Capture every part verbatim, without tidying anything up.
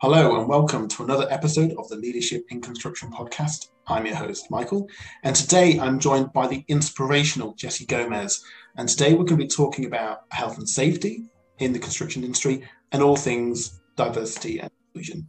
Hello and welcome to another episode of the Leadership in Construction podcast. I'm your host, Michael, and today I'm joined by the inspirational Jesse Gomez. And today we're going to be talking about health and safety in the construction industry and all things diversity and inclusion.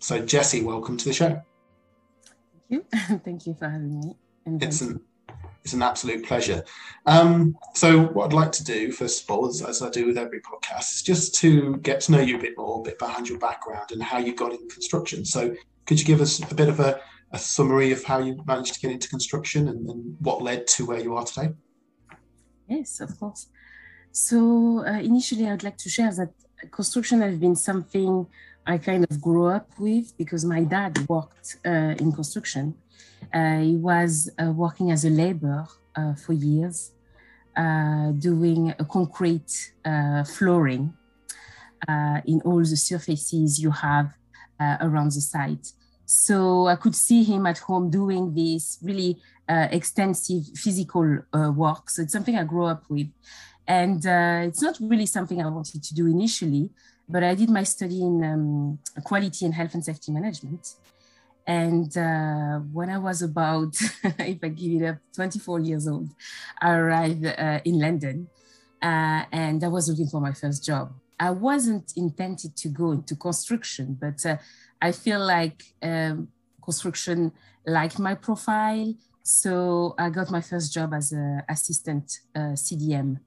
So, Jesse, welcome to the show. Thank you. Thank you for having me. And it's, an, it's an absolute pleasure. Um, so what I'd like to do, first of all, is, as I do with every podcast, is just to get to know you a bit more, a bit behind your background and how you got into construction. So could you give us a bit of a, a summary of how you managed to get into construction and, and what led to where you are today? Yes, of course. So uh, initially, I'd like to share that construction has been something I kind of grew up with because my dad worked uh, in construction. Uh, he was uh, working as a laborer uh, for years, uh, doing a concrete uh, flooring uh, in all the surfaces you have uh, around the site. So I could see him at home doing this really uh, extensive physical uh, work. So it's something I grew up with. And uh, it's not really something I wanted to do initially, but I did my study in um, quality and health and safety management. And uh, when I was about, if I give it up, twenty-four years old, I arrived uh, in London uh, and I was looking for my first job. I wasn't intended to go into construction, but uh, I feel like um, construction liked my profile. So I got my first job as an assistant uh, C D M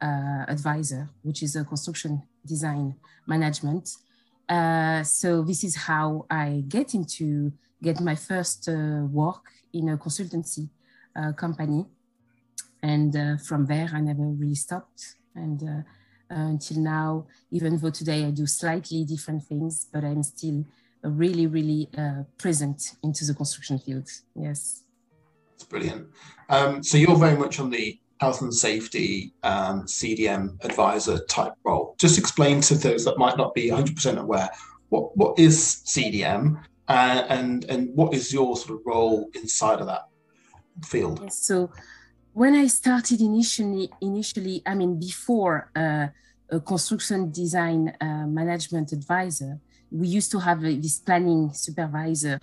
uh, advisor, which is a construction design management. Uh, so this is how I get into, get my first uh, work in a consultancy uh, company. And uh, from there, I never really stopped. And uh, until now, even though today I do slightly different things, but I'm still really, really uh, present into the construction field. Yes. That's brilliant. Um, so you're very much on the health and safety um, C D M advisor type role. Just explain to those that might not be one hundred percent aware, what, what is C D M uh, and, and what is your sort of role inside of that field? Yes, so when I started initially, initially, I mean, before uh, a construction design uh, management advisor, we used to have a, this planning supervisor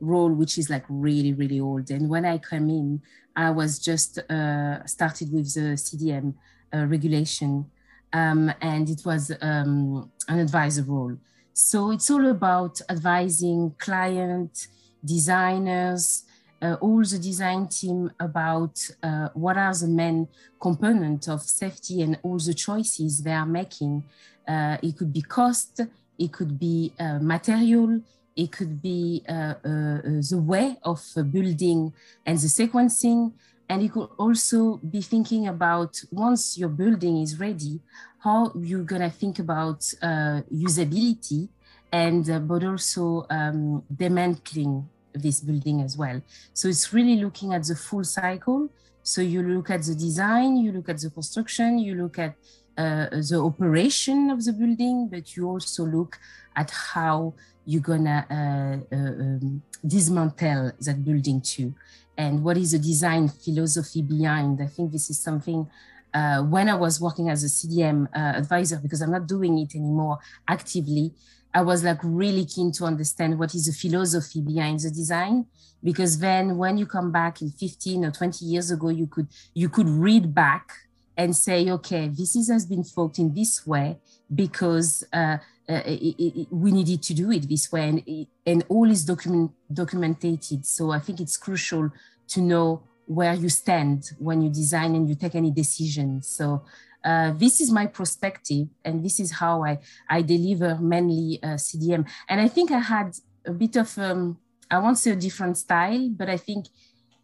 role, which is like really, really old. And when I came in, I was just uh, started with the C D M uh, regulation, um, and it was um, an advisor role. So it's all about advising clients, designers, uh, all the design team about uh, what are the main components of safety and all the choices they are making. Uh, it could be cost, it could be uh, material, it could be uh, uh, the way of building and the sequencing. And you could also be thinking about, once your building is ready, how you're gonna think about uh, usability and, uh, but also um, dismantling this building as well. So it's really looking at the full cycle. So you look at the design, you look at the construction, you look at uh, the operation of the building, but you also look at how you're gonna uh, uh, um, dismantle that building too. And what is the design philosophy behind? I think this is something, uh, when I was working as a C D M uh, advisor, because I'm not doing it anymore actively, I was like really keen to understand what is the philosophy behind the design, because then when you come back in fifteen or twenty years ago, you could, you could read back and say, okay, this is, has been thought in this way because uh, Uh, it, it, we needed to do it this way, and, it, and all is document, documented. So I think it's crucial to know where you stand when you design and you take any decision. So Uh, this is my perspective, and this is how I, I deliver mainly uh, C D M. And I think I had a bit of, um, I won't say a different style, but I think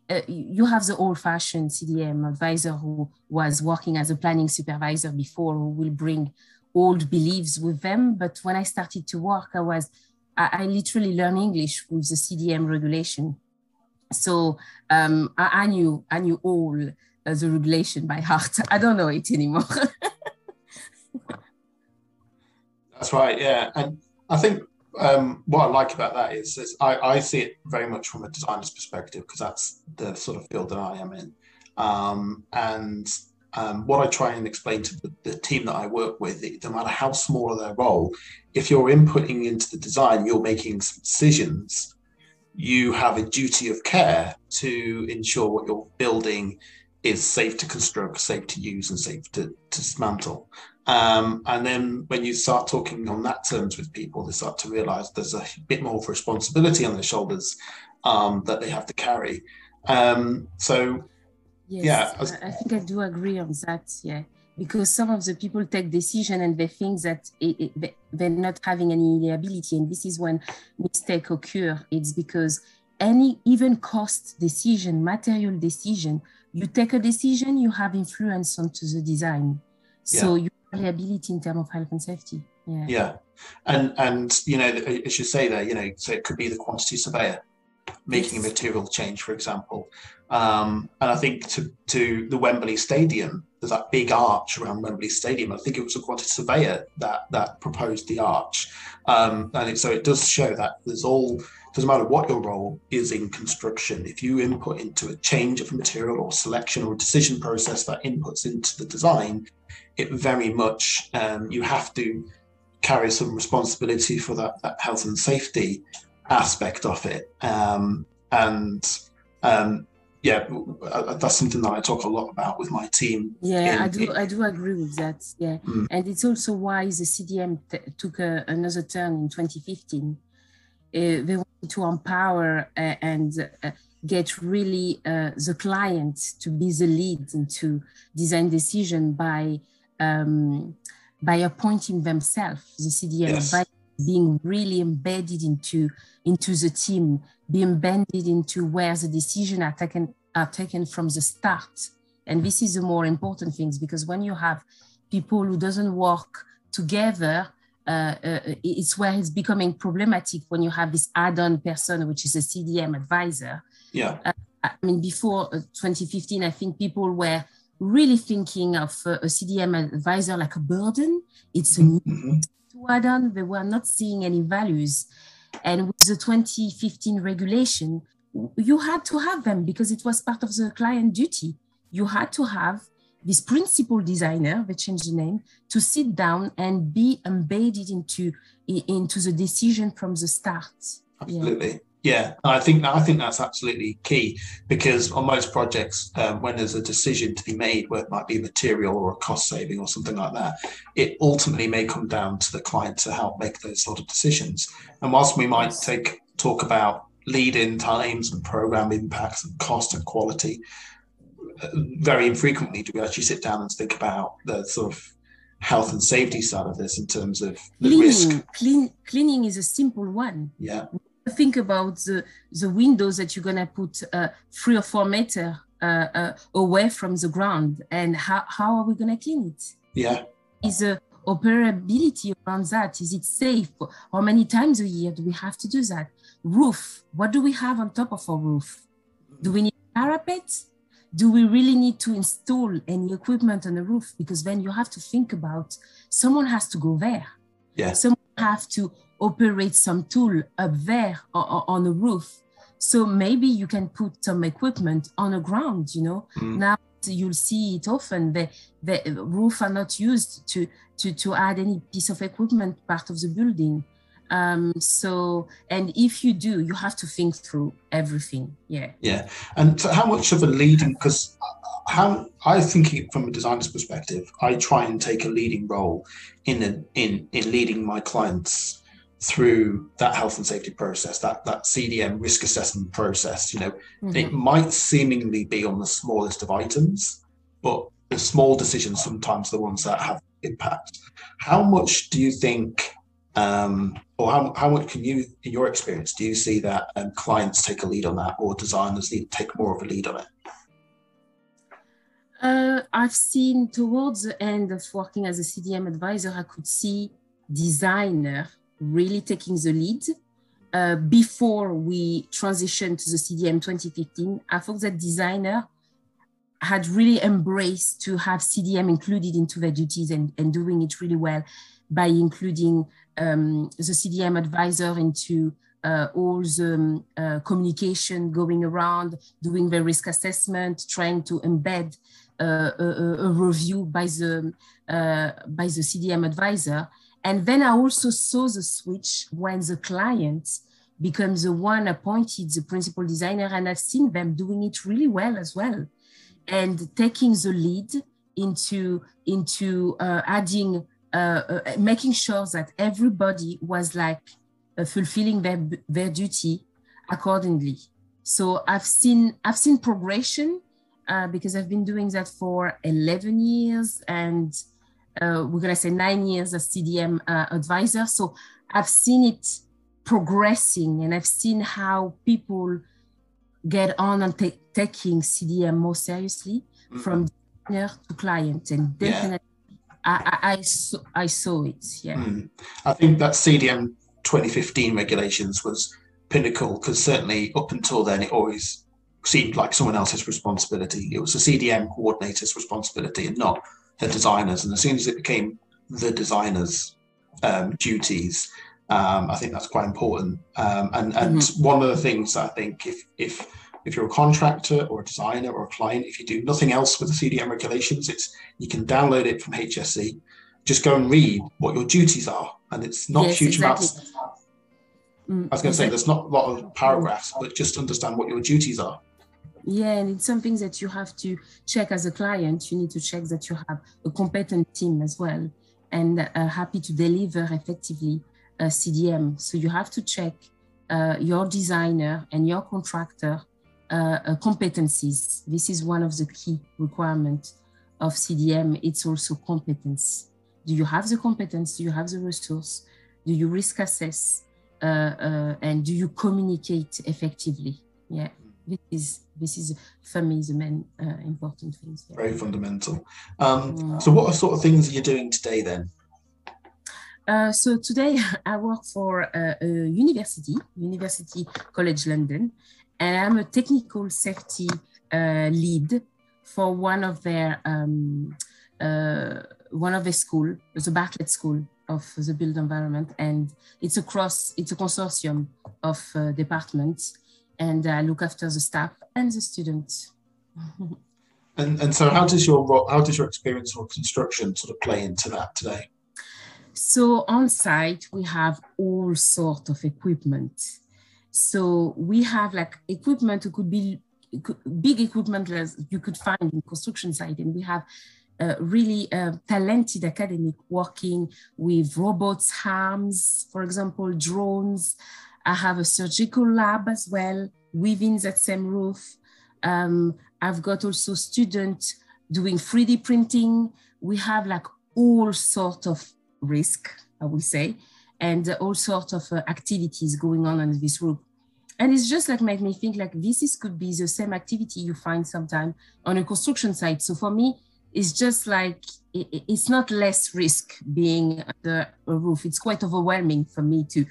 uh, you have the old-fashioned C D M advisor who was working as a planning supervisor before, who will bring old beliefs with them. But when I started to work, I was, I, I literally learned English with the C D M regulation. So um, I, I knew, I knew all uh, the regulation by heart. I don't know it anymore. That's right, yeah. And I think um, what I like about that is, is I, I see it very much from a designer's perspective, because that's the sort of field that I am in. Um, and um, what I try and explain to the, the team that I work with, no matter how small their role, if you're inputting into the design, you're making some decisions. You have a duty of care to ensure what you're building is safe to construct, safe to use, and safe to, to dismantle. Um, and then when you start talking on that terms with people, they start to realize there's a bit more of responsibility on their shoulders um, that they have to carry. Um, so, yes, yeah. I, was, I think I do agree on that, yeah. Because some of the people take decision and they think that it, it, they're not having any liability. And this is when mistakes occur. It's because any even cost decision, material decision, you take a decision, you have influence onto the design. So yeah. You have liability in terms of health and safety. Yeah. Yeah. And, and, you know, as you say there, you know, so it could be the quantity surveyor making a material change, for example. Um, and I think to, to the Wembley Stadium, there's that big arch around Wembley Stadium. I think it was a quantity surveyor that that proposed the arch. Um, and it, so it does show that there's all, doesn't matter what your role is in construction, if you input into a change of material or selection or decision process that inputs into the design, it very much, um, you have to carry some responsibility for that, that health and safety aspect of it. Um, and um, yeah, that's something that I talk a lot about with my team. Yeah, in, I do it, I do agree with that. Yeah. Mm. And it's also why the C D M t took a, another turn in twenty fifteen. Uh, they wanted to empower uh, and uh, get really uh, the client to be the lead into design decision by, um, by appointing themselves, the C D M. Yes. By being really embedded into into the team, being embedded into where the decisions are taken are taken from the start. And this is the more important things, because when you have people who doesn't work together, uh, uh, it's where it's becoming problematic when you have this add-on person, which is a C D M advisor. Yeah. Uh, I mean, before twenty fifteen, I think people were really thinking of uh, a C D M advisor like a burden. It's a mm-hmm. add-on, they were not seeing any values. And with the twenty fifteen regulation, you had to have them because it was part of the client duty. You had to have this principal designer, they changed the name, to sit down and be embedded into, into the decision from the start. Absolutely. Yeah. And I think, I think that's absolutely key, because on most projects, um, when there's a decision to be made, where it might be material or a cost saving or something like that, it ultimately may come down to the client to help make those sort of decisions. And whilst we might take, talk about lead-in times and program impacts and cost and quality, very infrequently do we actually sit down and think about the sort of health and safety side of this in terms of the cleaning, risk. Clean, cleaning is a simple one. Yeah. Think about the, the windows that you're going to put uh, three or four meter uh, uh, away from the ground, and how, how are we going to clean it? Yeah. Is the operability around that? Is it safe? How many times a year do we have to do that? Roof, what do we have on top of our roof? Do we need a parapet? Do we really need to install any equipment on the roof? Because then you have to think about, someone has to go there. Yeah. Someone have to operate some tool up there or on the roof. So maybe you can put some equipment on the ground, you know. Mm. Now you'll see it often. The, the roof are not used to, to, to add any piece of equipment part of the building. Um, so, and if you do, you have to think through everything. Yeah. Yeah. And so how much of a leading, because how I think from a designer's perspective, I try and take a leading role in, the, in, in leading my clients through that health and safety process, that, that C D M risk assessment process. You know, mm-hmm. It might seemingly be on the smallest of items, but the small decisions sometimes the ones that have impact. How much do you think, um, or how, how much can you, in your experience, do you see that um, clients take a lead on that, or designers need to take more of a lead on it? Uh, I've seen towards the end of working as a C D M advisor, I could see designer really taking the lead. Uh, before we transitioned to the C D M twenty fifteen, I thought that designer had really embraced to have C D M included into their duties and, and doing it really well by including um, the C D M advisor into uh, all the uh, communication going around, doing the risk assessment, trying to embed uh, a, a review by the, uh, by the C D M advisor. And then I also saw the switch when the client becomes the one appointed the principal designer, and I've seen them doing it really well as well, and taking the lead into, into uh, adding, uh, uh, making sure that everybody was like uh, fulfilling their, their duty accordingly. So I've seen, I've seen progression uh, because I've been doing that for eleven years and Uh, we're going to say nine years as C D M uh, advisor. So I've seen it progressing, and I've seen how people get on and t- taking C D M more seriously, mm-hmm. from designer to client. And definitely, yeah. I, I, I, saw, I saw it. Yeah, mm. I think that C D M twenty fifteen regulations was pinnacle, because certainly up until then, it always seemed like someone else's responsibility. It was a C D M coordinator's responsibility and not the designers, and as soon as it became the designers' um, duties, um, I think that's quite important. Um, and and mm-hmm. one of the things I think, if if if you're a contractor or a designer or a client, if you do nothing else with the C D M regulations, it's you can download it from H S E. Just go and read what your duties are, and it's not yes, huge exactly. amounts. Mm, I was going to exactly. say there's not a lot of paragraphs, but just understand what your duties are. Yeah, and it's something that you have to check as a client. You need to check that you have a competent team as well and uh, happy to deliver effectively a C D M. So you have to check uh, your designer and your contractor uh, uh, competencies. This is one of the key requirements of C D M. It's also competence. Do you have the competence? Do you have the resource? Do you risk assess? Uh, uh, and do you communicate effectively? Yeah. This is, this is for me, the main uh, important things. Yeah. Very fundamental. Um, mm. So what are sort of things you're doing today then? Uh, so today I work for uh, a university, University College London, and I'm a technical safety uh, lead for one of their, um, uh, one of the school, the Bartlett School of the Built Environment. And it's a cross, it's a consortium of uh, departments, and uh, look after the staff and the students. and and so, how does your how does your experience on construction sort of play into that today? So on site we have all sorts of equipment. So we have like equipment, it could be big equipment as you could find in construction site, and we have uh, really uh, talented academic working with robots, arms, for example, drones. I have a surgical lab as well within that same roof. Um, I've got also students doing three D printing. We have like all sorts of risk, I would say, and all sorts of uh, activities going on in this roof. And it's just like made me think like this is, could be the same activity you find sometimes on a construction site. So for me, it's just like, it, it's not less risk being under a roof. It's quite overwhelming for me to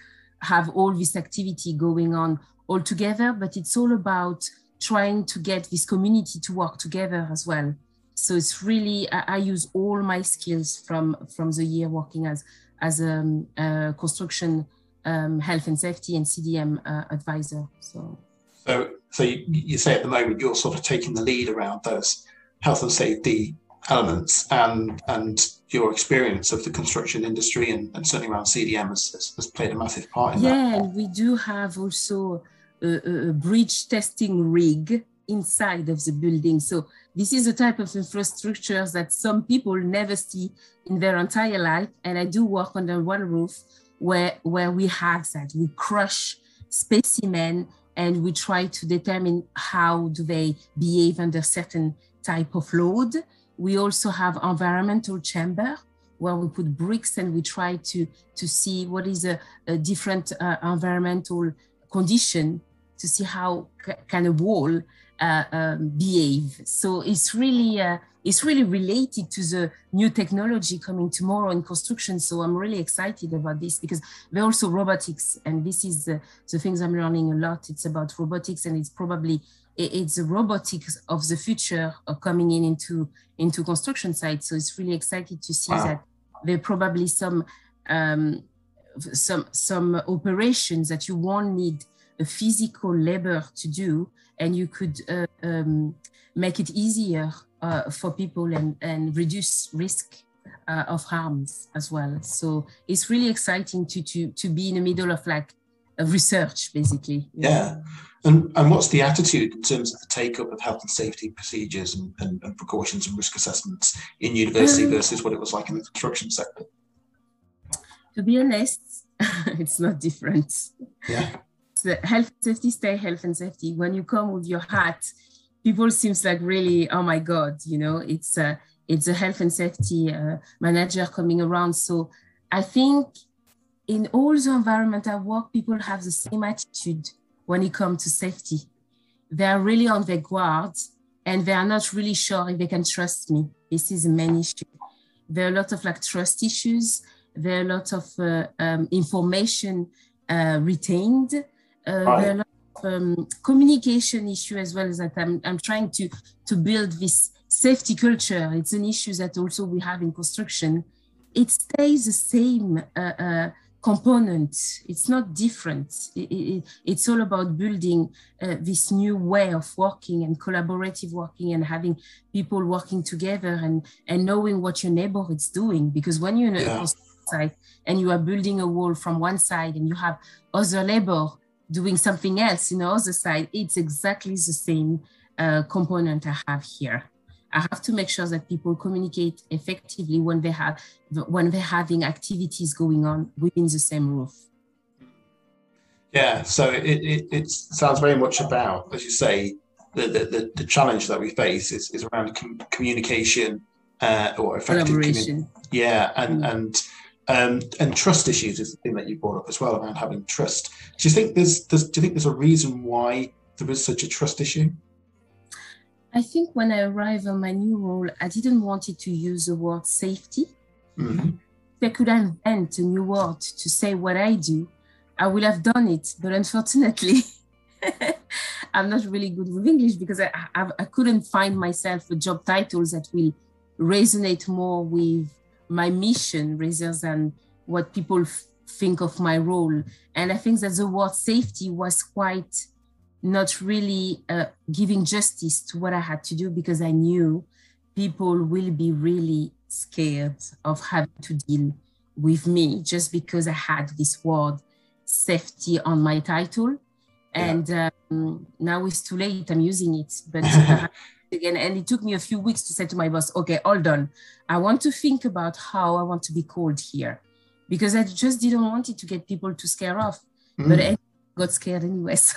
have all this activity going on all together, but it's all about trying to get this community to work together as well. So it's really, I, I use all my skills from, from the year working as, as a, a construction um, health and safety and C D M uh, advisor. So, so, so you, you say at the moment, you're sort of taking the lead around those health and safety elements, and and your experience of the construction industry and, and certainly around C D M has, has played a massive part in yeah, that. Yeah, and we do have also a, a bridge testing rig inside of the building. So this is the type of infrastructure that some people never see in their entire life. And I do work under one roof where, where we have that. We crush specimen and we try to determine how do they behave under certain type of load. We also have environmental chamber, where we put bricks and we try to, to see what is a, a different uh, environmental condition, to see how c can a wall uh, um, behave. So it's really, uh, it's really related to the new technology coming tomorrow in construction. So I'm really excited about this, because they're also robotics. And this is the, the things I'm learning a lot. It's about robotics, and it's probably it's the robotics of the future coming in into, into construction sites. So it's really exciting to see wow. that there are probably some, um, some, some operations that you won't need a physical labor to do, and you could uh, um, make it easier uh, for people and, and reduce risk uh, of harms as well. So it's really exciting to, to, to be in the middle of like research, basically. Yeah. And, and what's the attitude in terms of the take-up of health and safety procedures and, and, and precautions and risk assessments in university um, versus what it was like in the construction sector? To be honest, it's not different. Yeah. So health and safety, stay health and safety. When you come with your hat, people seems like really, oh my God, you know, it's a, it's a health and safety uh, manager coming around. So I think in all the environmental work, people have the same attitude when it comes to safety. They are really on their guard, and they are not really sure if they can trust me. This is the main issue. There are a lot of like trust issues. There are a lot of uh, um, information uh, retained. Uh, right. There are a lot of um, communication issue as well, as that I'm, I'm trying to, to build this safety culture. It's an issue that also we have in construction. It stays the same uh, uh, component. It's not different. It, it, it's all about building uh, this new way of working and collaborative working and having people working together and, and knowing what your neighbor is doing. Because when you're in a construction site and you are building a wall from one side and you have other labor doing something else in the other side, it's exactly the same uh, component I have here. I have to make sure that people communicate effectively when they have when they're having activities going on within the same roof. Yeah, so it, it, it sounds very much about, as you say, the the, the challenge that we face is, is around com communication uh, or effective collaboration. Yeah, and and um, and trust issues is the thing that you brought up as well, around having trust. Do you think there's, there's do you think there's a reason why there is such a trust issue? I think when I arrived on my new role, I didn't want it to use the word safety. Mm-hmm. If I could invent a new word to say what I do, I would have done it. But unfortunately, I'm not really good with English, because I, I, I couldn't find myself a job title that will resonate more with my mission rather than what people think of my role. And I think that the word safety was quite not really uh, giving justice to what I had to do, because I knew people will be really scared of having to deal with me just because I had this word safety on my title. And yeah. um, now it's too late, I'm using it. But uh, again, and it took me a few weeks to say to my boss, okay, hold on, I want to think about how I want to be called here, because I just didn't want it to get people to scare off. Mm. But got scared anyways.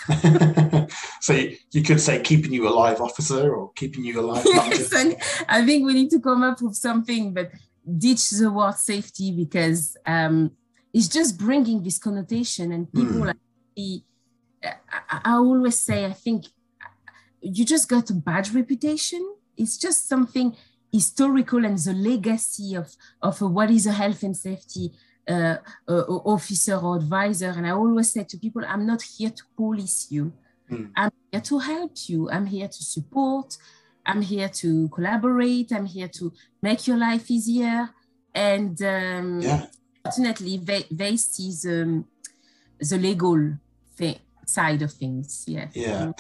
So you, you could say keeping you alive officer, or keeping you alive yes, and I think we need to come up with something, but ditch the word safety, because um, it's just bringing this connotation, and people mm. like, I, I always say, I think you just got a bad reputation. It's just something historical, and the legacy of, of what is a health and safety Uh, uh, officer or advisor. And I always say to people, I'm not here to police you. Mm. I'm here to help you. I'm here to support. I'm here to collaborate. I'm here to make your life easier. And um, yeah. Fortunately, they, they see the, the legal thing, side of things. Yes. Yeah.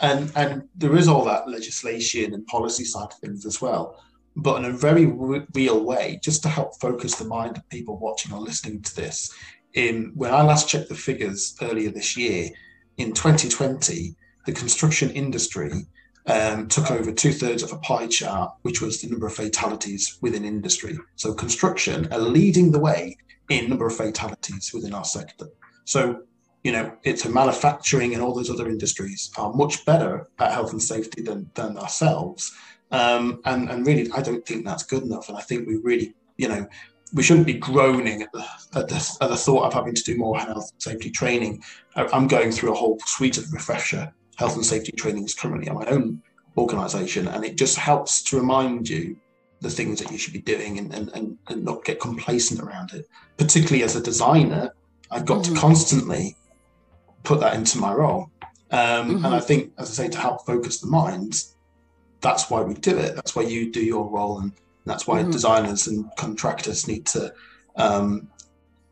And, and there is all that legislation and policy side of things as well, but in a very real way, just to help focus the mind of people watching or listening to this. In, when I last checked the figures earlier this year, in twenty twenty, the construction industry um, took over two thirds of a pie chart, which was the number of fatalities within industry. So construction are leading the way in number of fatalities within our sector. So, you know, it's a manufacturing and all those other industries are much better at health and safety than, than ourselves. Um, and, and really, I don't think that's good enough. And I think we really, you know, we shouldn't be groaning at the, at, the, at the thought of having to do more health and safety training. I'm going through a whole suite of refresher health and safety trainings currently in my own organisation, and it just helps to remind you the things that you should be doing and, and, and not get complacent around it. Particularly as a designer, I've got mm-hmm. to constantly put that into my role. Um, mm-hmm. And I think, as I say, to help focus the minds, that's why we do it. That's why you do your role, and that's why mm-hmm. designers and contractors need to um,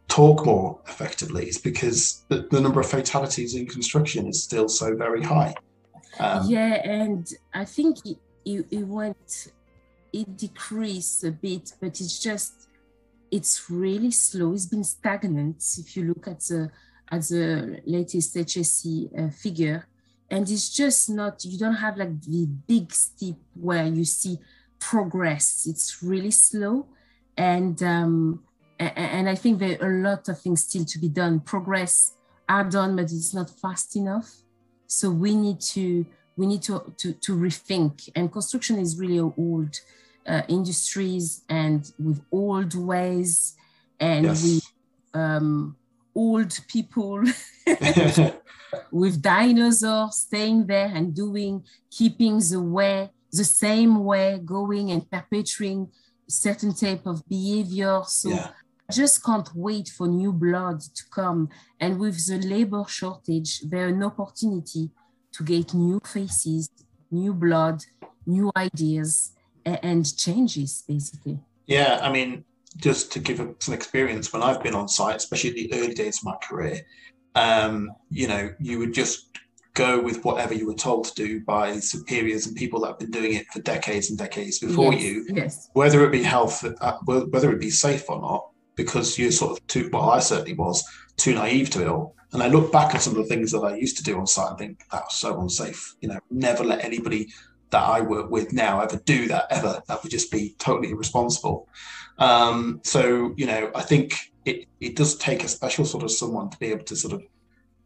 talk more effectively, is because the, the number of fatalities in construction is still so very high. Um, yeah, and I think it, it, it went, it decreased a bit, but it's just, it's really slow. It's been stagnant if you look at the, at the latest H S E uh, figure. And it's just not, you don't have like the big step where you see progress. It's really slow, and um and I think there are a lot of things still to be done. Progress are done, but it's not fast enough, so we need to we need to to, to rethink. And construction is really old uh, industries, and with old ways, and yes. with um old people with dinosaurs staying there and doing keeping the way the same way, going and perpetuating certain type of behavior. So yeah. I just can't wait for new blood to come. And with the labor shortage, there's an opportunity to get new faces, new blood, new ideas, and, and changes, basically. Yeah, I mean, just to give some experience, when I've been on site, especially in the early days of my career, um, you know, you would just go with whatever you were told to do by superiors and people that have been doing it for decades and decades before yes, you, yes. whether it be health, uh, whether it be safe or not, because you're sort of too, well, I certainly was too naive to it all. And I look back at some of the things that I used to do on site and think that was so unsafe. You know, never let anybody that I work with now ever do that ever. That would just be totally irresponsible. Um, so, you know, I think it, it does take a special sort of someone to be able to sort of,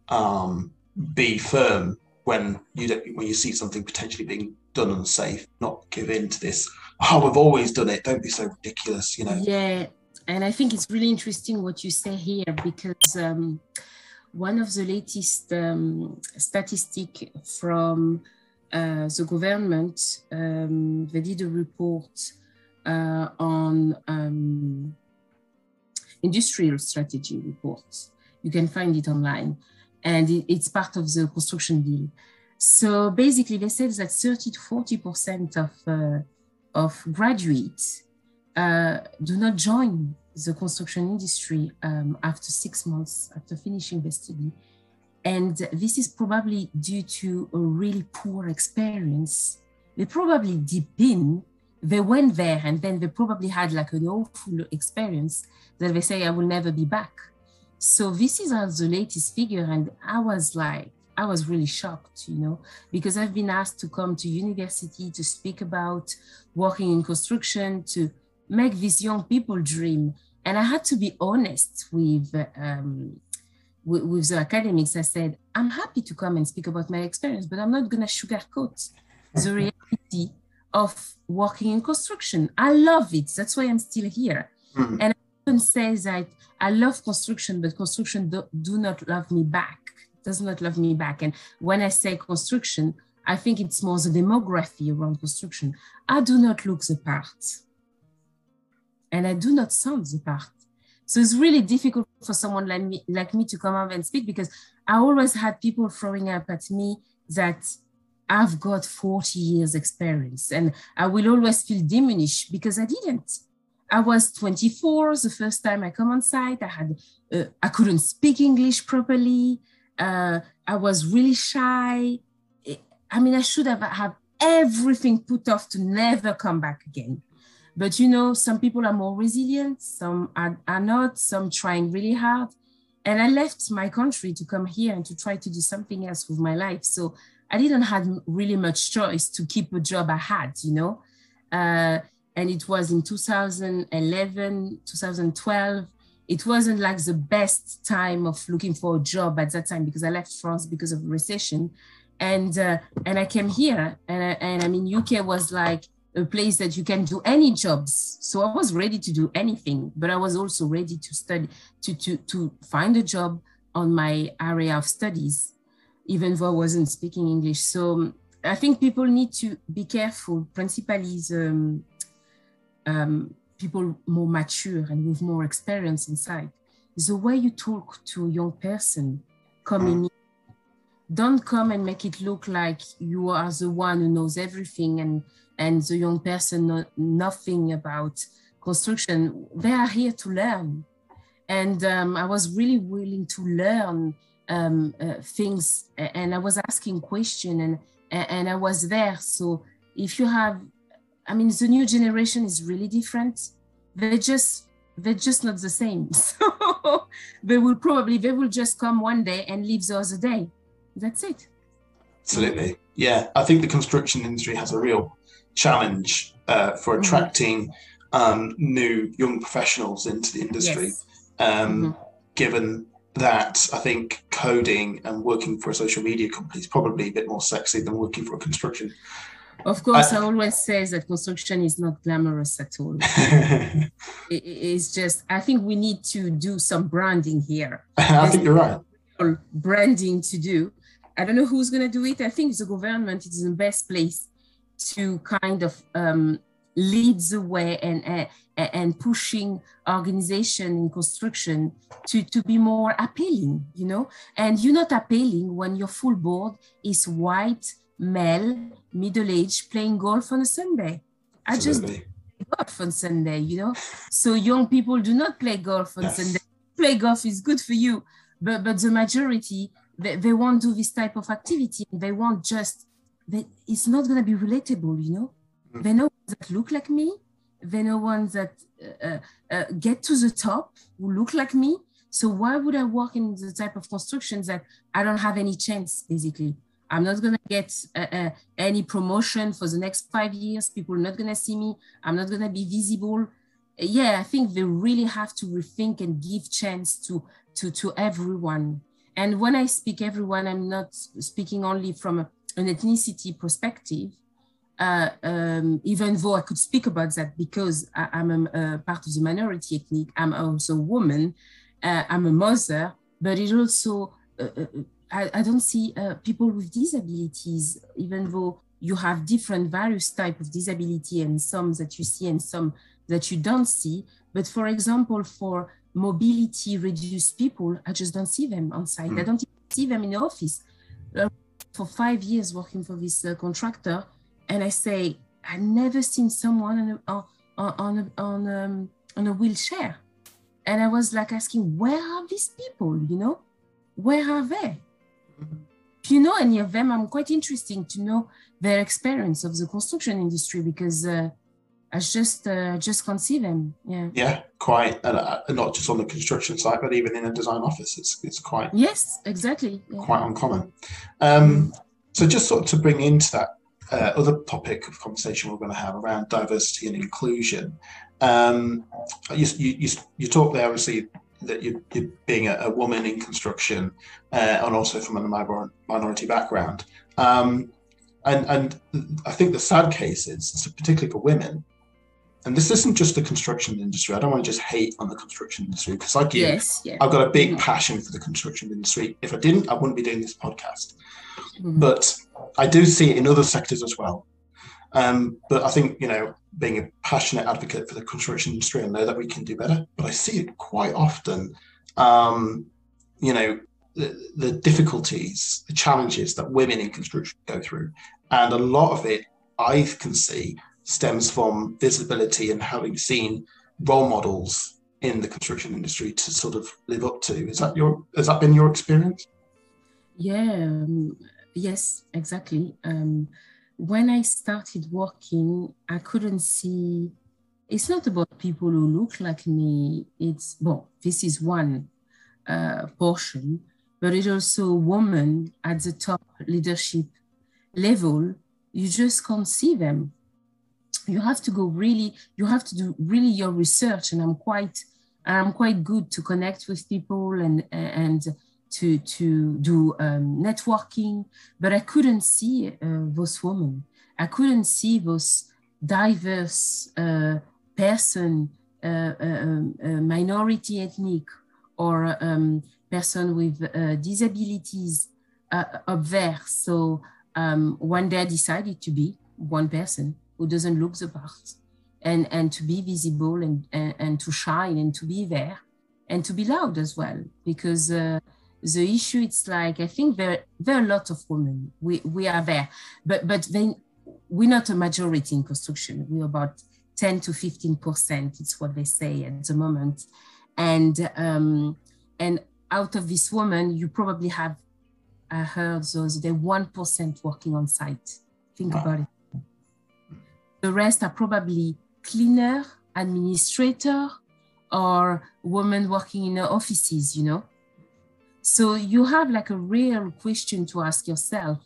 um, be firm when you don't, when you see something potentially being done unsafe, not give in to this, oh, we've always done it, don't be so ridiculous, you know. Yeah, and I think it's really interesting what you say here, because um, one of the latest um, statistic from uh, the government, um, they did a report uh, on um, industrial strategy reports. You can find it online. And it's part of the construction deal. So basically, they said that thirty to forty percent of uh, of graduates uh, do not join the construction industry um, after six months after finishing their study, and this is probably due to a really poor experience. They probably dip in, they went there, and then they probably had like an awful experience that they say, "I will never be back." So this is the latest figure, and I was like, I was really shocked, you know, because I've been asked to come to university to speak about working in construction, to make these young people dream. And I had to be honest with, um, with, with the academics. I said, I'm happy to come and speak about my experience, but I'm not going to sugarcoat the reality of working in construction. I love it. That's why I'm still here. Mm-hmm. And says that I love construction, but construction do, do not love me back, does not love me back. And when I say construction, I think it's more the demography around construction. I do not look the part, and I do not sound the part. So it's really difficult for someone like me, like me to come up and speak, because I always had people throwing up at me that I've got forty years experience, and I will always feel diminished because I didn't. I was twenty-four the first time I come on site. I had, uh, I couldn't speak English properly. Uh, I was really shy. I mean, I should have have everything put off to never come back again. But you know, some people are more resilient, some are, are not, some trying really hard. And I left my country to come here and to try to do something else with my life. So I didn't have really much choice to keep a job I had, you know. Uh, And it was in two thousand eleven, two thousand twelve. It wasn't like the best time of looking for a job at that time, because I left France because of recession. And uh, and I came here, and I, and I mean, U K was like, a place that you can do any jobs. So I was ready to do anything, but I was also ready to study, to, to, to find a job on my area of studies, even though I wasn't speaking English. So I think people need to be careful, principally um, um, people more mature and with more experience inside. The way you talk to a young person coming in, don't come and make it look like you are the one who knows everything and, and the young person know nothing about construction. They are here to learn. And um, I was really willing to learn um, uh, things, and I was asking questions, and, and I was there. So if you have, I mean, the new generation is really different. They just, they're just not the same. So they will probably, they will just come one day and leave the other day. That's it. Absolutely. Yeah, I think the construction industry has a real challenge uh, for attracting um, new young professionals into the industry. Yes. Um, mm-hmm. Given that, I think coding and working for a social media company is probably a bit more sexy than working for a construction. Of course, I, I always say that construction is not glamorous at all. it, it's just, I think we need to do some branding here. I think you're right. Branding to do. I don't know who's going to do it. I think the government is the best place to kind of um, lead the way and uh, and pushing organization in construction to, to be more appealing, you know? And you're not appealing when your full board is white, male, middle-aged, playing golf on a Sunday. I just play golf on Sunday, you know? So young people do not play golf on yes. Sunday. Play golf is good for you, but, but the majority, they, they won't do this type of activity. They won't just, they, it's not going to be relatable, you know? Mm. They know that look like me. They're no ones that uh, uh, get to the top, who look like me. So why would I work in the type of constructions that I don't have any chance, basically? I'm not going to get uh, uh, any promotion for the next five years. People are not going to see me. I'm not going to be visible. Yeah, I think they really have to rethink and give chance to, to, to everyone. And when I speak everyone, I'm not speaking only from a, an ethnicity perspective. Uh, um, even though I could speak about that because I, I'm a, a part of the minority ethnic, I'm also a woman, uh, I'm a mother, but it also, uh, uh, I, I don't see uh, people with disabilities, even though you have different various types of disability and some that you see and some that you don't see. But for example, for mobility reduced people, I just don't see them on site. Mm. I don't even see them in the office. Uh, for five years working for this uh, contractor, and I say, I've never seen someone on a, on a, on a, on a wheelchair. And I was like asking, where are these people, you know? Where are they? Mm-hmm. If you know any of them, I'm quite interested to know their experience of the construction industry because uh, I just uh, just can't see them, yeah. Yeah, quite, uh, not just on the construction site, but even in a design office, it's, it's quite... Yes, exactly. Yeah. Quite uncommon. Um, so just sort of to bring into that, Uh, other topic of conversation we're going to have around diversity and inclusion. Um, you, you, you talk there, obviously, that you, you're being a, a woman in construction uh, and also from a minority background. Um, and, and I think the sad case is, particularly for women, and this isn't just the construction industry. I don't want to just hate on the construction industry because like you, yes, yeah. I've got a big passion for the construction industry. If I didn't, I wouldn't be doing this podcast. Mm-hmm. But I do see it in other sectors as well. Um, but I think, you know, being a passionate advocate for the construction industry, I know that we can do better, but I see it quite often, um, you know, the, the difficulties, the challenges that women in construction go through. And a lot of it I can see stems from visibility and having seen role models in the construction industry to sort of live up to. Is that your, has that been your experience? Yeah, um, yes, exactly. Um, when I started working, I couldn't see, it's not about people who look like me, it's, well, this is one uh, portion, but it's also women at the top leadership level, you just can't see them. You have to go really, you have to do really your research, and I'm quite, I'm quite good to connect with people and and to to do um, networking, but I couldn't see uh, those women. I couldn't see those diverse uh, person, uh, um, a minority ethnic, or um, person with uh, disabilities uh, up there. So um, one day I decided to be one person who doesn't look the part, and, and to be visible, and, and, and to shine, and to be there, and to be loud as well, because uh, the issue, it's like, I think there, there are a lot of women, we, we are there, but, but then we're not a majority in construction. We're about ten to fifteen percent, it's what they say at the moment. And, um, and out of this woman, you probably have uh, heard those, the one percent working on site. Think wow. about it. The rest are probably cleaner, administrator, or women working in offices, you know? So you have like a real question to ask yourself.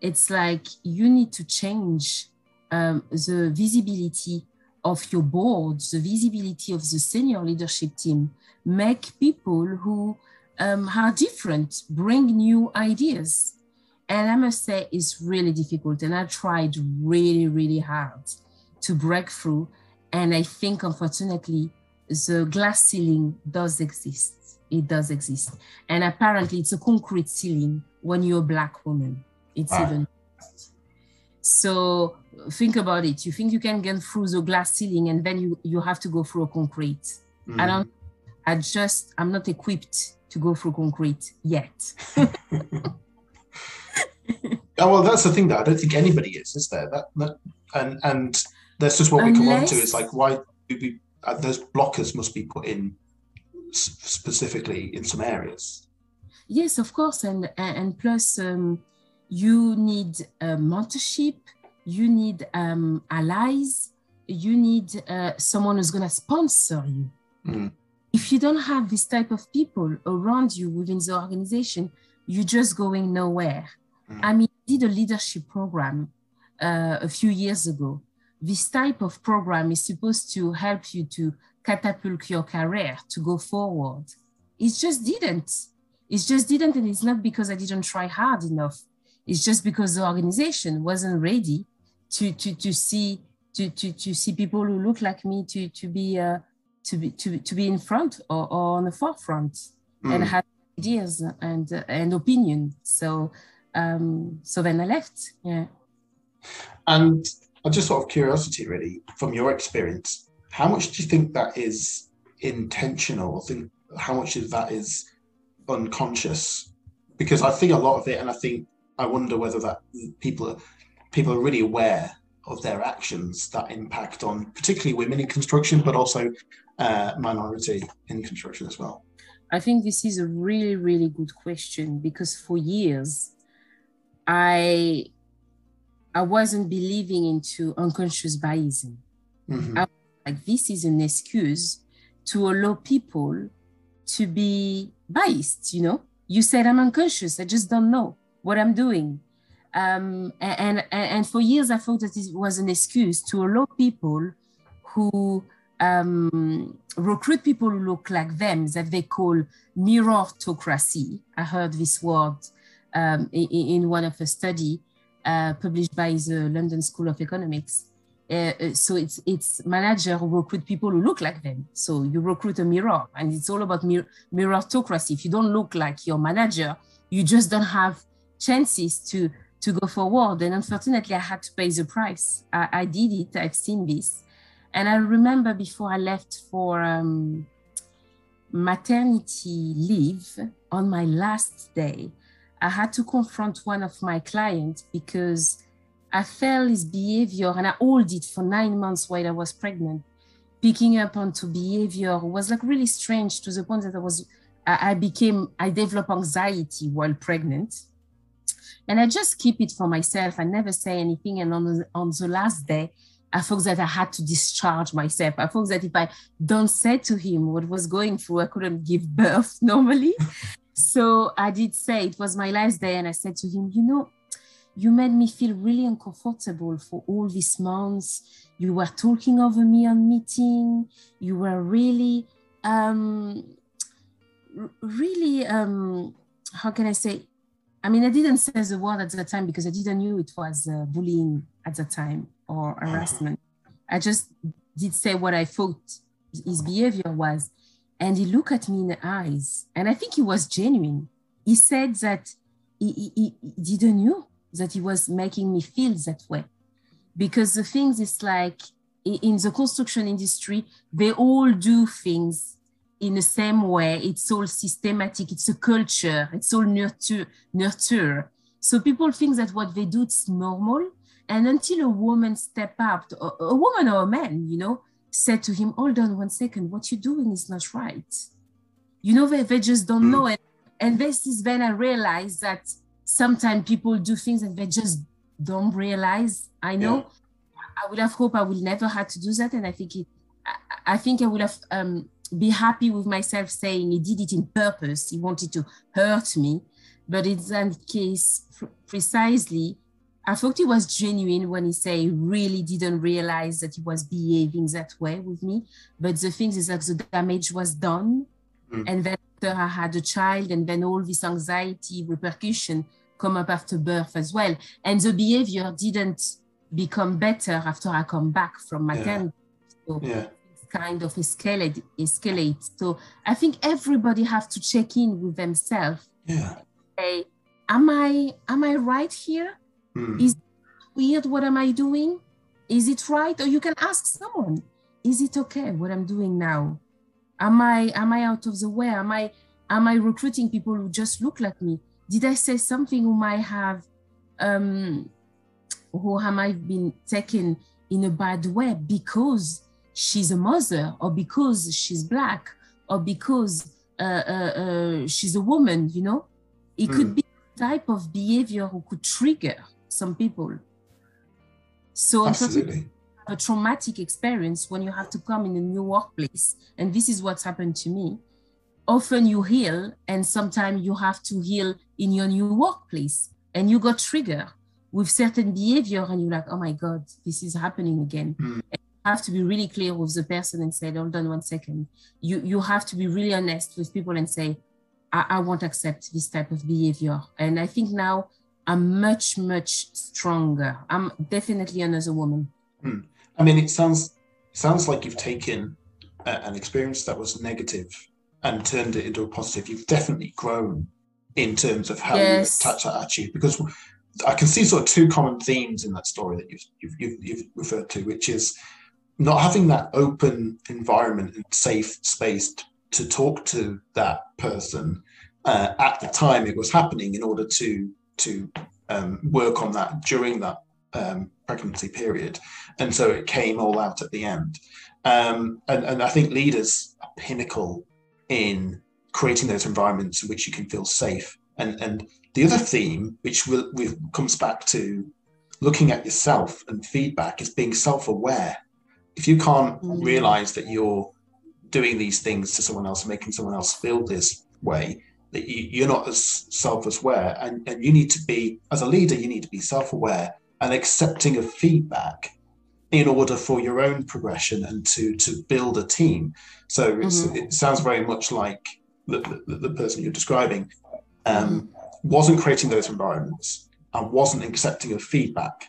It's like you need to change um, the visibility of your boards, the visibility of the senior leadership team. Make people who um, are different, bring new ideas. And I must say it's really difficult. And I tried really, really hard to break through. And I think, unfortunately, the glass ceiling does exist. It does exist. And apparently it's a concrete ceiling when you're a Black woman. It's wow. even. So think about it. You think you can get through the glass ceiling, and then you, you have to go through a concrete. Mm. I don't, I just, I'm not equipped to go through concrete yet. Oh, well, that's the thing that I don't think anybody is, is there? That, that and, and that's just what Unless, we come on to. It's like, why we, uh, those blockers must be put in specifically in some areas. Yes, of course. And, and plus, um, you need uh, mentorship, you need um, allies, you need uh, someone who's going to sponsor you. Mm. If you don't have this type of people around you within the organization, you're just going nowhere. Mm. I mean, I did a leadership program uh, a few years ago. This type of program is supposed to help you to catapult your career, to go forward. It just didn't. It just didn't, and it's not because I didn't try hard enough. It's just because the organization wasn't ready to to to see to to to see people who look like me to to be uh, to be to, to be in front or, or on the forefront mm. and have ideas and uh, and opinion. So um, so then I left. Yeah. And just sort of curiosity, really, from your experience, how much do you think that is intentional? I think how much of that is unconscious? Because I think a lot of it, and I think I wonder whether that people are people are really aware of their actions that impact on particularly women in construction, but also uh, minority in construction as well. I think this is a really, really good question, because for years I I wasn't believing into unconscious biasism. Mm-hmm. I Like this is an excuse to allow people to be biased, you know? You said, I'm unconscious, I just don't know what I'm doing. Um, and, and, and for years, I thought that it was an excuse to allow people who um, recruit people who look like them, that they call mirrortocracy. I heard this word um, in, in one of a study uh, published by the London School of Economics. Uh, so it's it's managers who recruit people who look like them. So you recruit a mirror, and it's all about mir- meritocracy. If you don't look like your manager, you just don't have chances to, to go forward. And unfortunately, I had to pay the price. I, I did it. I've seen this. And I remember before I left for um, maternity leave, on my last day, I had to confront one of my clients because I felt his behavior, and I hold it for nine months while I was pregnant, picking up onto behavior was like really strange, to the point that I was, I became, I developed anxiety while pregnant. And I just keep it for myself. I never say anything. And on the, on the last day, I thought that I had to discharge myself. I thought that if I don't say to him what was going through, I couldn't give birth normally. So I did say, it was my last day. And I said to him, you know, you made me feel really uncomfortable for all these months. You were talking over me on meeting. You were really, um, really, um, how can I say? I mean, I didn't say the word at the time because I didn't know it was uh, bullying at the time or harassment. I just did say what I thought his behavior was. And he looked at me in the eyes, and I think he was genuine. He said that he, he, he didn't know that he was making me feel that way. Because the things is like, in the construction industry, they all do things in the same way. It's all systematic, it's a culture, it's all nurture. nurture. So people think that what they do is normal. And until a woman step up, a woman or a man, you know, said to him, hold on one second, what you're doing is not right. You know, they, they just don't mm. know. And, and this is when I realized that sometimes people do things that they just don't realize. I know. Yeah. I would have hoped I would never have to do that. And I think it, I, I think I would have um, be happy with myself saying he did it in purpose. He wanted to hurt me. But in that case, precisely, I thought he was genuine when he said he really didn't realize that he was behaving that way with me. But the thing is that the damage was done. Mm. And then after I had a child, and then all this anxiety repercussion come up after birth as well. And the behavior didn't become better after I come back from maternity. Yeah. So yeah. It's kind of escalate, escalate. So I think everybody has to check in with themselves. Yeah. Say, am I, am I right here? Mm. Is it weird? What am I doing? Is it right? Or you can ask someone, is it okay what I'm doing now? Am I, am I out of the way? Am I, am I recruiting people who just look like me? Did I say something who might have, um, who have I been taken in a bad way because she's a mother, or because she's black, or because uh, uh, uh, she's a woman, you know? It mm. could be the type of behavior who could trigger some people. So absolutely, a traumatic experience when you have to come in a new workplace. And this is what's happened to me. Often you heal, and sometimes you have to heal in your new workplace, and you got triggered with certain behavior, and you're like, oh my God, this is happening again. Mm. And you have to be really clear with the person and say, hold on one second. You you have to be really honest with people and say, I, I won't accept this type of behavior. And I think now I'm much, much stronger. I'm definitely another woman. Mm. I mean, it sounds, it sounds like you've taken a, an experience that was negative and turned it into a positive. You've definitely grown in terms of how yes. you attach that attitude, because I can see sort of two common themes in that story that you've, you've, you've, you've referred to, which is not having that open environment and safe space to, to talk to that person uh, at the time it was happening, in order to to um, work on that during that um, pregnancy period. And so it came all out at the end. Um, and, and I think leaders are pinnacle in creating those environments in which you can feel safe. And, and the other theme, which will, we've, comes back to looking at yourself and feedback, is being self-aware. If you can't mm-hmm. realize that you're doing these things to someone else, making someone else feel this way, that you, you're not as self-aware. And, and you need to be, as a leader, you need to be self-aware and accepting of feedback in order for your own progression and to, to build a team. So it's, mm-hmm. it sounds very much like the, the, the person you're describing Um, wasn't creating those environments and wasn't accepting of feedback.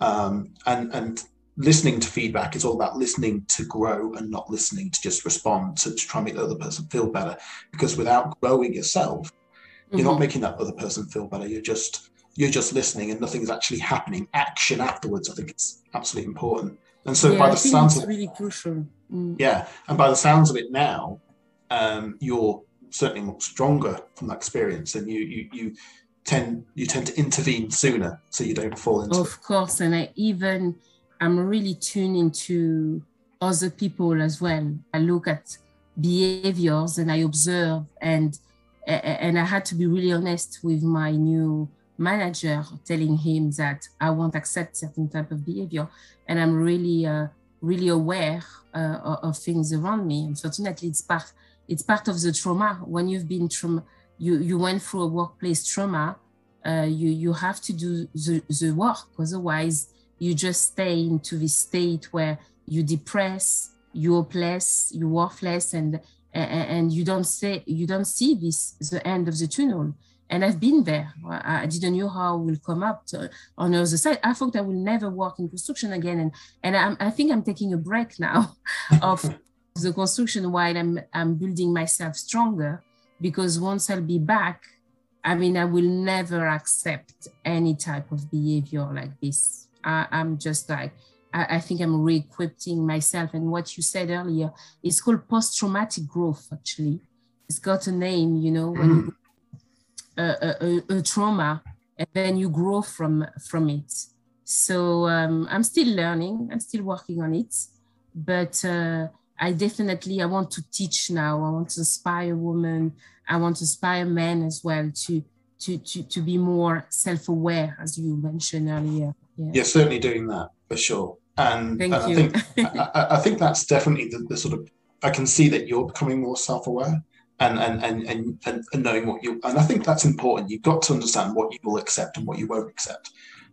Um, and, and listening to feedback is all about listening to grow, and not listening to just respond to, to try and make the other person feel better. Because without growing yourself, you're mm-hmm. not making that other person feel better. You're just you're just listening, and nothing's actually happening. Action afterwards, I think, it's absolutely important. And so, yeah, by the sounds of it, really crucial. Mm. Yeah, and by the sounds of it now, um, you're certainly much stronger from that experience, and you you you tend you tend to intervene sooner so you don't fall into of it. course. And I even I'm really tuned into other people as well. I look at behaviors and I observe, and and I had to be really honest with my new manager, telling him that I won't accept certain type of behavior, and I'm really uh, really aware uh, of things around me. Unfortunately, it's part It's part of the trauma. When you've been trauma, you, you went through a workplace trauma, uh, you, you have to do the, the work. Otherwise, you just stay into this state where you depress, you're hopeless, you're worthless, and, and, and you don't say, you don't see this, the end of the tunnel. And I've been there. I didn't know how it will come up to, on the other side. I thought I will never work in construction again. And, and I'm, I think I'm taking a break now of the construction while I'm, I'm building myself stronger, because once I'll be back, I mean, I will never accept any type of behavior like this. I, I'm just like, I, I think I'm re-equipping myself. And what you said earlier, it's called post-traumatic growth, actually. It's got a name, you know, when you A, a, a trauma, and then you grow from from it. So um, I'm still learning. I'm still working on it, but uh, I definitely I want to teach now. I want to inspire women. I want to inspire men as well to to to to be more self-aware, as you mentioned earlier. Yeah. You're certainly doing that for sure. And, Thank and you. I think I, I think that's definitely the, the sort of I can see that you're becoming more self-aware. And and, and and and knowing what you, and I think that's important. You've got to understand what you will accept and what you won't accept.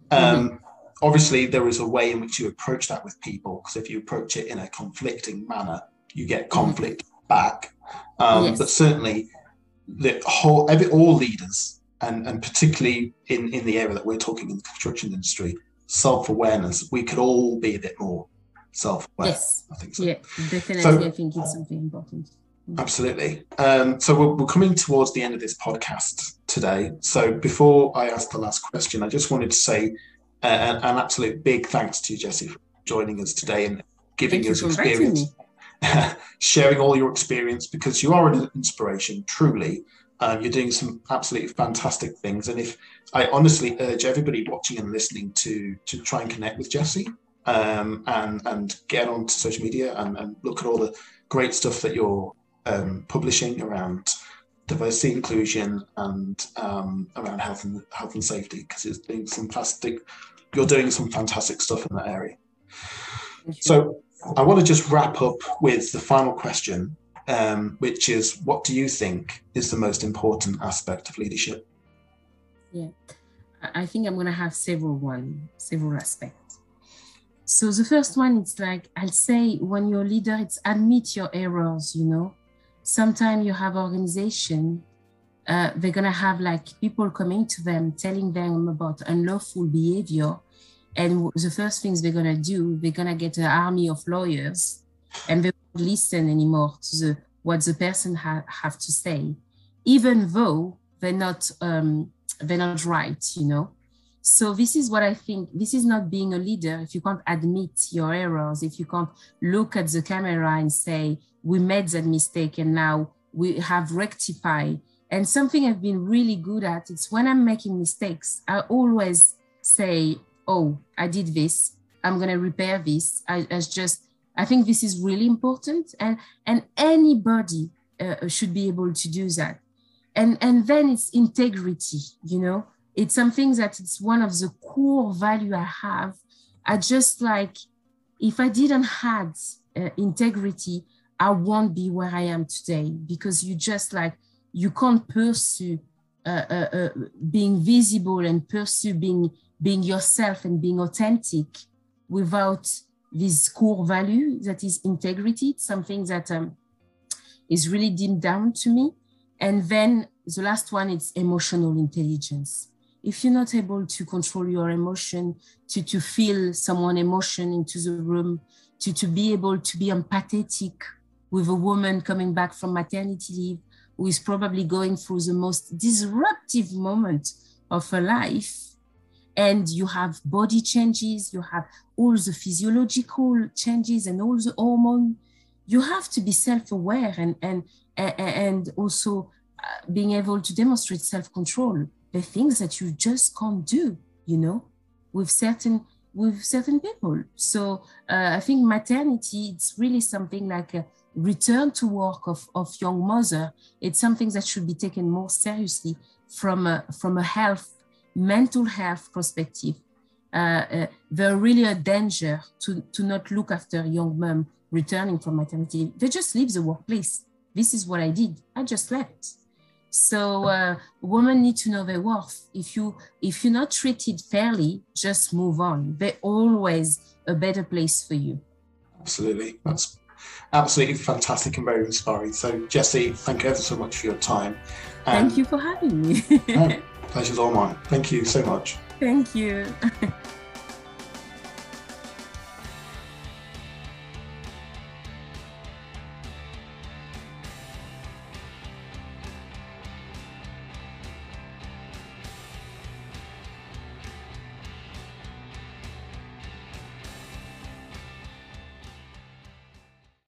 Um, mm-hmm. Obviously, there is a way in which you approach that with people, because if you approach it in a conflicting manner, you get conflict mm-hmm. back. Um, yes. But certainly, the whole, every, all leaders, and, and particularly in, in the area that we're talking in the construction industry, self-awareness, we could all be a bit more self-aware. Yes. I think so. Yeah, definitely. So, I think it's something important. Absolutely. Um, so we're, we're coming towards the end of this podcast today. So before I ask the last question, I just wanted to say uh, an, an absolute big thanks to you, Jesse, for joining us today and giving us experience, sharing all your experience, because you are an inspiration, truly. Um, you're doing some absolutely fantastic things. And if I honestly urge everybody watching and listening to to try and connect with Jesse um, and, and get onto social media and, and look at all the great stuff that you're Um, publishing around diversity, inclusion, and um, around health and health and safety, because it's doing some fantastic. You're doing some fantastic stuff in that area. So I want to just wrap up with the final question, um, which is: what do you think is the most important aspect of leadership? Yeah, I think I'm going to have several one, several aspects. So the first one, it's like I'll say, when you're a leader, it's admit your errors. You know. Sometimes you have organization, uh, they're going to have like people coming to them, telling them about unlawful behavior. And the first things they're going to do, they're going to get an army of lawyers, and they won't listen anymore to the, what the person ha- have to say, even though they're not, um, they're not right, you know. So this is what I think, this is not being a leader. If you can't admit your errors, if you can't look at the camera and say, we made that mistake and now we have rectified. And something I've been really good at, it's when I'm making mistakes, I always say, oh, I did this, I'm gonna repair this. I, I just, I think this is really important. And, and anybody uh, should be able to do that. And, and then it's integrity, you know? It's something that it's one of the core value I have. I just like, if I didn't have uh, integrity, I won't be where I am today, because you just like, you can't pursue uh, uh, uh, being visible and pursue being, being yourself and being authentic without this core value that is integrity. It's something that um, is really deep down to me. And then the last one is emotional intelligence. If you're not able to control your emotion, to, to feel someone's emotion into the room, to, to be able to be empathetic with a woman coming back from maternity leave, who is probably going through the most disruptive moment of her life, and you have body changes, you have all the physiological changes and all the hormone, you have to be self-aware and, and, and also being able to demonstrate self-control. The things that you just can't do, you know, with certain with certain people. So uh, I think maternity, it's really something like a return to work of, of young mother. It's something that should be taken more seriously from a, from a health, mental health perspective. Uh, uh, they're really a danger to, to not look after young mom returning from maternity. They just leave the workplace. This is what I did. I just left. So uh, women need to know their worth. If, you, if you're not treated fairly, just move on. They're always a better place for you. Absolutely. That's absolutely fantastic and very inspiring. So Jesse, thank you ever so much for your time. And thank you for having me. No, pleasure's all mine. Thank you so much. Thank you.